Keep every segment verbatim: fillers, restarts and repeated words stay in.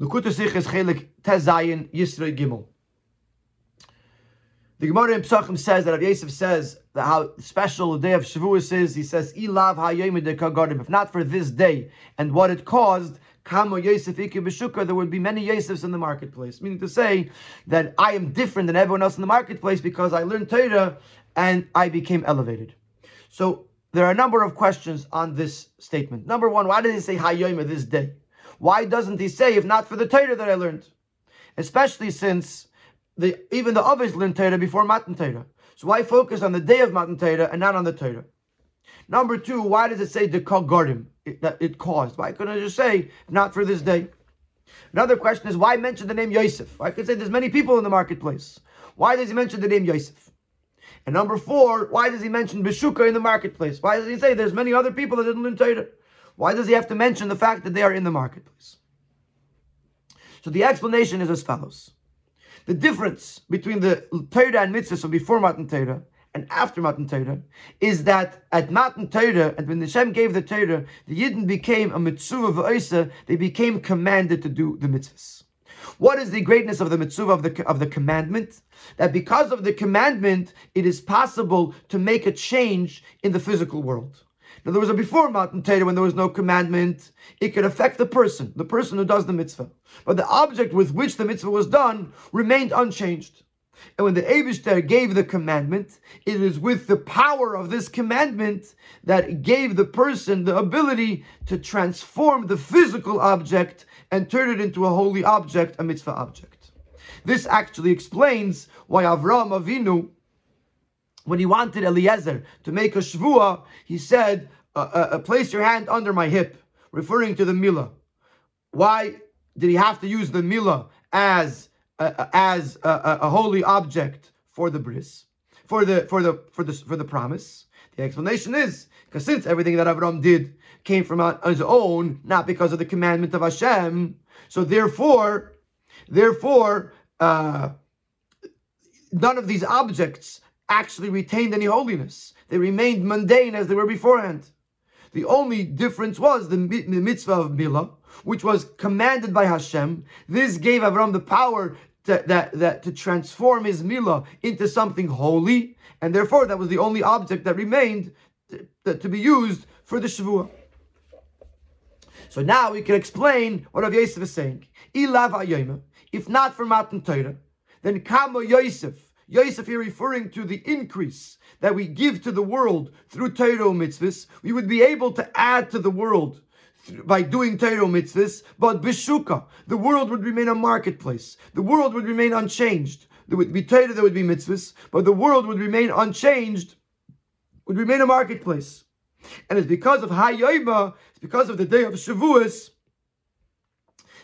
The Gemara in P'sachim says that Rav Yosef says that how special the day of Shavuos is. He says, if not for this day and what it caused, there would be many Yosefs in the marketplace. Meaning to say that I am different than everyone else in the marketplace because I learned Torah and I became elevated. So there are a number of questions on this statement. Number one, why did he say HaYoyba, this day? Why doesn't he say, if not for the Teirah that I learned? Especially since the, even the others learned Teirah before Matan Torah. So why focus on the day of Matan Torah and not on the Teirah? Number two, why does it say the Kogorim, that it caused? Why couldn't I just say, not for this day? Another question is, why mention the name Yosef? I could say there's many people in the marketplace. Why does he mention the name Yosef? And number four, why does he mention B'shuka in the marketplace? Why does he say there's many other people that didn't learn Torah? Why does he have to mention the fact that they are in the marketplace? So the explanation is as follows. The difference between the Torah and Mitzvahs, so before Matan Torah and after Matan Torah, is that at Matan Torah, and when Hashem gave the Torah, the Yidden became a Mitzvah V'Oseh, they became commanded to do the Mitzvahs. What is the greatness of the Mitzvah of the, of the commandment? That because of the commandment, it is possible to make a change in the physical world. Now, there was a before Matan Torah when there was no commandment. It could affect the person, the person who does the mitzvah. But the object with which the mitzvah was done remained unchanged. And when the Eibishter gave the commandment, it is with the power of this commandment that it gave the person the ability to transform the physical object and turn it into a holy object, a mitzvah object. This actually explains why Avraham Avinu, when he wanted Eliezer to make a shvua, he said, uh, uh, place your hand under my hip, referring to the mila. Why did he have to use the mila as uh, as a, a holy object for the bris, for the for the for the for the promise? The explanation is because since everything that Avram did came from his own, not because of the commandment of Hashem, so therefore, therefore, uh, none of these objects actually retained any holiness. They remained mundane as they were beforehand. The only difference was the, the mitzvah of mila, which was commanded by Hashem. This gave Avram the power to, that, that, to transform his mila into something holy, and therefore that was the only object that remained to, to be used for the shvua. So now we can explain what Rav Yosef is saying. If not for Matan Torah, then Kamo Yosef, Yosef here referring to the increase that we give to the world through Teirah Mitzvahs. We would be able to add to the world by doing Teirah Mitzvahs, but B'shuka, the world would remain a marketplace. The world would remain unchanged. There would be Teirah, there would be Mitzvahs, but the world would remain unchanged, would remain a marketplace. And it's because of HaYoyba, it's because of the day of Shavuos,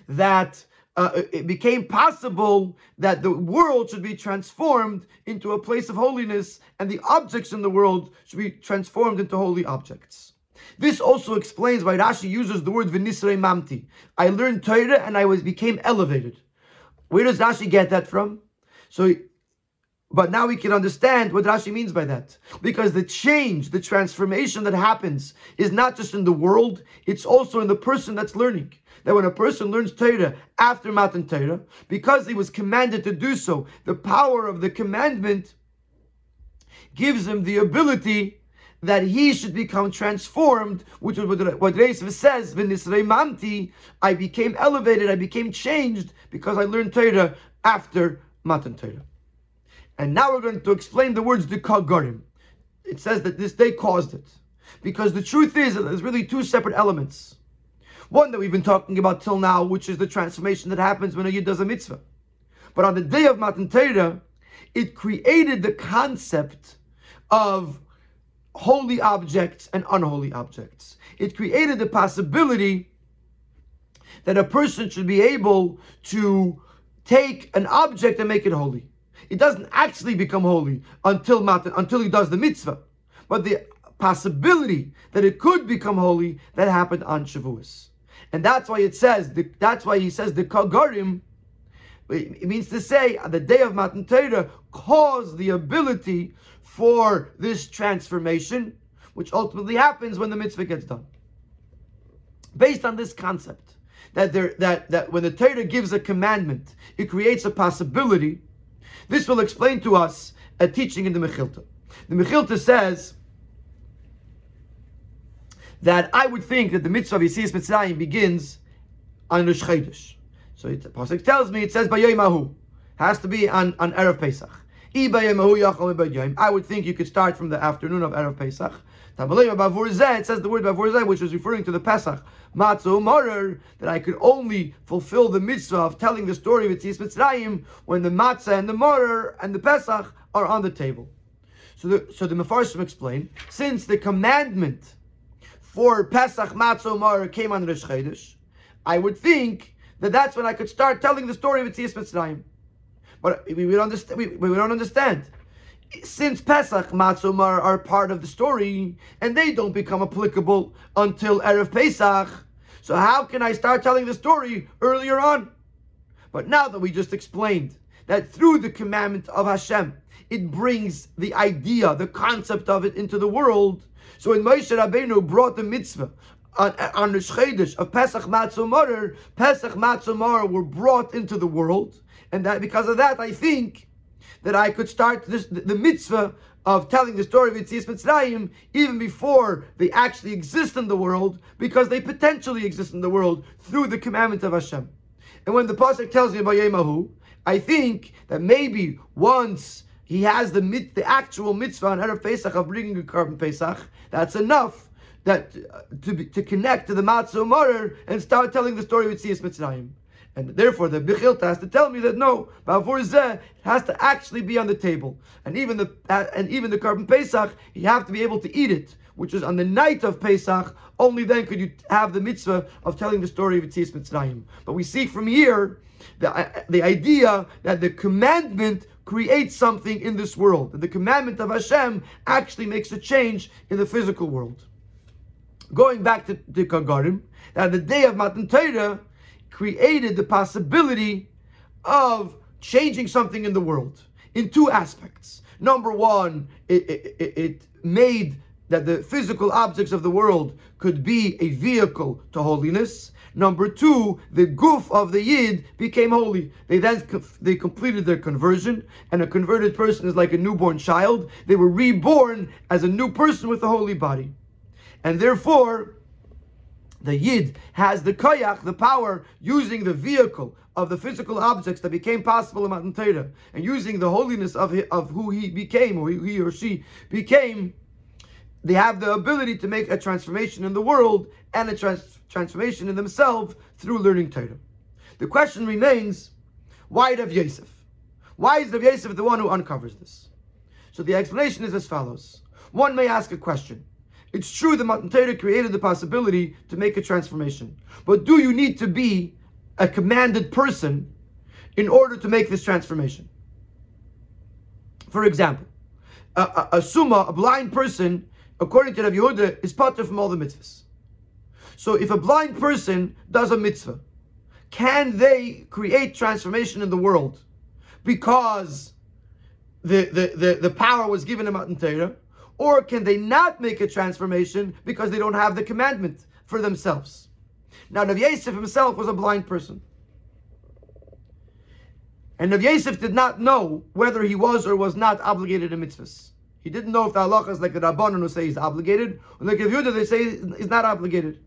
that Uh, it became possible that the world should be transformed into a place of holiness and the objects in the world should be transformed into holy objects. This also explains why Rashi uses the word v'nisrei mamti. I learned Torah and I was became elevated. Where does Rashi get that from? So, but now we can understand what Rashi means by that. Because the change, the transformation that happens is not just in the world, it's also in the person that's learning. That when a person learns Torah after Matan Torah, because he was commanded to do so, the power of the commandment gives him the ability that he should become transformed, which is what Yosef says, V'nisrei mamti, I became elevated, I became changed, because I learned Torah after Matan Torah. And now we're going to explain the words Dikagorim. It says that this day caused it. Because the truth is, there's really two separate elements. One that we've been talking about till now, which is the transformation that happens when a Yid does a mitzvah. But on the day of Matan Torah, it created the concept of holy objects and unholy objects. It created the possibility that a person should be able to take an object and make it holy. It doesn't actually become holy until Matan, until he does the mitzvah. But the possibility that it could become holy, that happened on Shavuos. And that's why it says, that's why he says the Kogorim, it means to say the day of Matan Torah caused the ability for this transformation, which ultimately happens when the mitzvah gets done. Based on this concept, that there that that when the Torah gives a commandment, it creates a possibility. This will explain to us a teaching in the Mechilta. The Mechilta says that I would think that the mitzvah of Yetzias Mitzrayim begins on Rosh Chodesh. So it, the Pasuk tells me, it says, Bayoimahu, has to be on, on Erav Pesach. I would think you could start from the afternoon of Erav Pesach. It says the word Bavur, which is referring to the Pesach. Matzumar, that I could only fulfill the mitzvah of telling the story of Yetzias Mitzrayim when the matzah and the marr and the Pesach are on the table. So the, so the Mefarshim explain, since the commandment for Pesach, Matzah, Marr came on Rosh Chodesh, I would think that that's when I could start telling the story of Yetzias Mitzrayim. But we, we, don't, understand, we, we don't understand. Since Pesach, Matzah, Marr are part of the story, and they don't become applicable until Erev Pesach, so how can I start telling the story earlier on? But now that we just explained that through the commandment of Hashem, it brings the idea, the concept of it into the world, so when Moshe Rabbeinu brought the mitzvah on, on Rosh Chodesh of Pesach Matzah Marr, Pesach Matzah Marr were brought into the world, and that because of that, I think that I could start this, the mitzvah of telling the story of Yetzias Mitzrayim even before they actually exist in the world, because they potentially exist in the world through the commandment of Hashem. And when the pasuk tells me about Yemahu, I think that maybe once he has the mit, the actual mitzvah on Erev Pesach of bringing a korban Pesach, that's enough that uh, to be, to connect to the Matzah Marr and start telling the story of Yetzias Mitzrayim. And therefore the Bechilta has to tell me that no, Bavur Zeh has to actually be on the table. And even the uh, and even the korban Pesach, you have to be able to eat it, which is on the night of Pesach. Only then could you have the mitzvah of telling the story of Yetzias Mitzrayim. But we see from here the, uh, the idea that the commandment create something in this world. And the commandment of Hashem actually makes a change in the physical world. Going back to the Kagarim, that the day of Matan Torah created the possibility of changing something in the world in two aspects. Number one, it, it, it made that the physical objects of the world could be a vehicle to holiness. Number two, the goof of the Yid became holy. They then they completed their conversion, and a converted person is like a newborn child. They were reborn as a new person with a holy body. And therefore, the Yid has the koyach, the power, using the vehicle of the physical objects that became possible in Matan Torah, and using the holiness of, of who he became, or he or she became, they have the ability to make a transformation in the world and a trans- transformation in themselves through learning Torah. The question remains, why Rav Yosef? Why is Rav Yosef the one who uncovers this? So the explanation is as follows. One may ask a question. It's true that Matan Torah created the possibility to make a transformation, but do you need to be a commanded person in order to make this transformation? For example, a, a, a summa, a blind person, according to Rabbi Yehuda, is patur from all the mitzvahs. So if a blind person does a mitzvah, can they create transformation in the world because the, the, the, the power was given to Matan Torah? Or can they not make a transformation because they don't have the commandment for themselves? Now, Nevi Yasef himself was a blind person. And Nevi Yasef did not know whether he was or was not obligated to mitzvahs. He didn't know if the halacha is like the Rabbanon who say he's obligated, or like Rav Yehuda they say he's not obligated.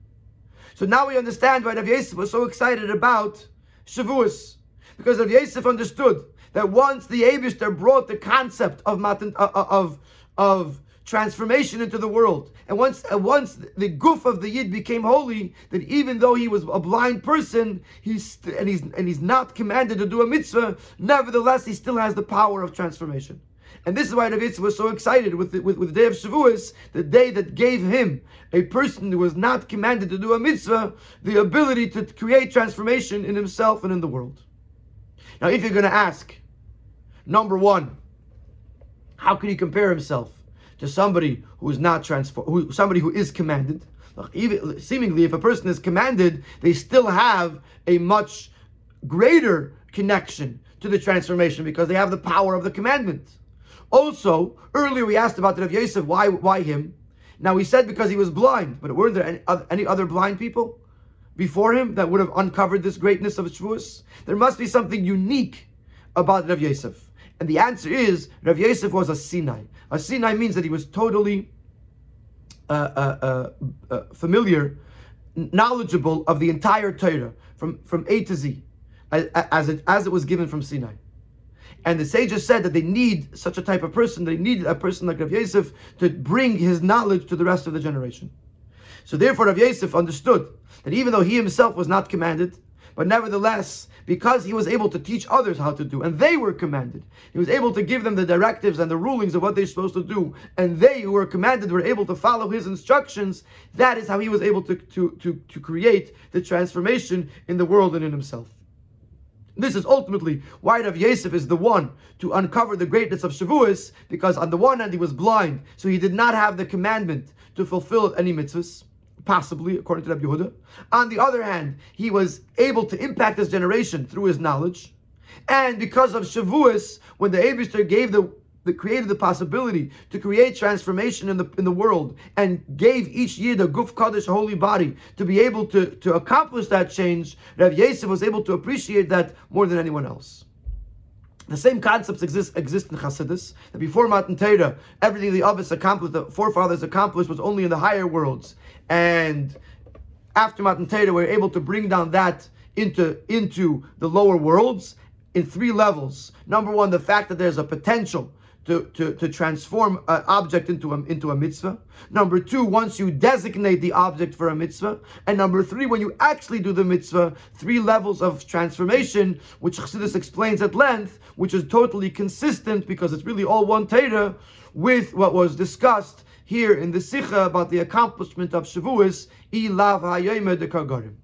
So now we understand why Rav Yosef was so excited about Shavuos, because Rav Yosef understood that once the Eibishter brought the concept of matan, of of transformation into the world, and once and once the goof of the Yid became holy, that even though he was a blind person, he's and he's and he's not commanded to do a mitzvah, nevertheless he still has the power of transformation. And this is why Rav Yosef was so excited with the, with, with the day of Shavuos, the day that gave him, a person who was not commanded to do a mitzvah, the ability to create transformation in himself and in the world. Now, if you're going to ask, number one, how can he compare himself to somebody who is not transformed, who, somebody who is commanded? Even, seemingly, if a person is commanded, they still have a much greater connection to the transformation because they have the power of the commandment. Also, earlier we asked about Rav Yosef, why why him? Now we said because he was blind, but weren't there any other, any other blind people? before him that would have uncovered this greatness of Shavuos? There must be something unique about Rav Yosef. And the answer is, Rav Yosef was a Sinai. A Sinai means that he was totally uh, uh, uh, uh, familiar, knowledgeable of the entire Torah, from, from A to Z, as, as, it, as it was given from Sinai. And the sages said that they need such a type of person, they needed a person like Rav Yosef to bring his knowledge to the rest of the generation. So therefore Rav Yosef understood that even though he himself was not commanded, but nevertheless, because he was able to teach others how to do, and they were commanded, he was able to give them the directives and the rulings of what they're supposed to do, and they who were commanded were able to follow his instructions. That is how he was able to, to, to, to create the transformation in the world and in himself. This is ultimately why Rav Yosef is the one to uncover the greatness of Shavuos, because on the one hand he was blind, so he did not have the commandment to fulfill any mitzvahs, possibly, according to Rabbi Yehuda. On the other hand, he was able to impact his generation through his knowledge. And because of Shavuos, when the Eibishter gave the, the created the possibility to create transformation in the in the world and gave each Yid a Guf Kodesh, a holy body, to be able to, to accomplish that change, Rav Yosef was able to appreciate that more than anyone else. The same concepts exist exist in Chassidus, that before Matan Torah, everything the Avos accomplished, the forefathers accomplished, was only in the higher worlds. And after Matan Torah, we're able to bring down that into, into the lower worlds in three levels. Number one, the fact that there's a potential to, to, to transform an object into a, into a mitzvah. Number two, once you designate the object for a mitzvah. And number three, when you actually do the mitzvah, three levels of transformation, which Chassidus explains at length, which is totally consistent, because it's really all one Teirah, with what was discussed here in the Sikha about the accomplishment of Shavuos, I lav HaYoyba de Kargarim.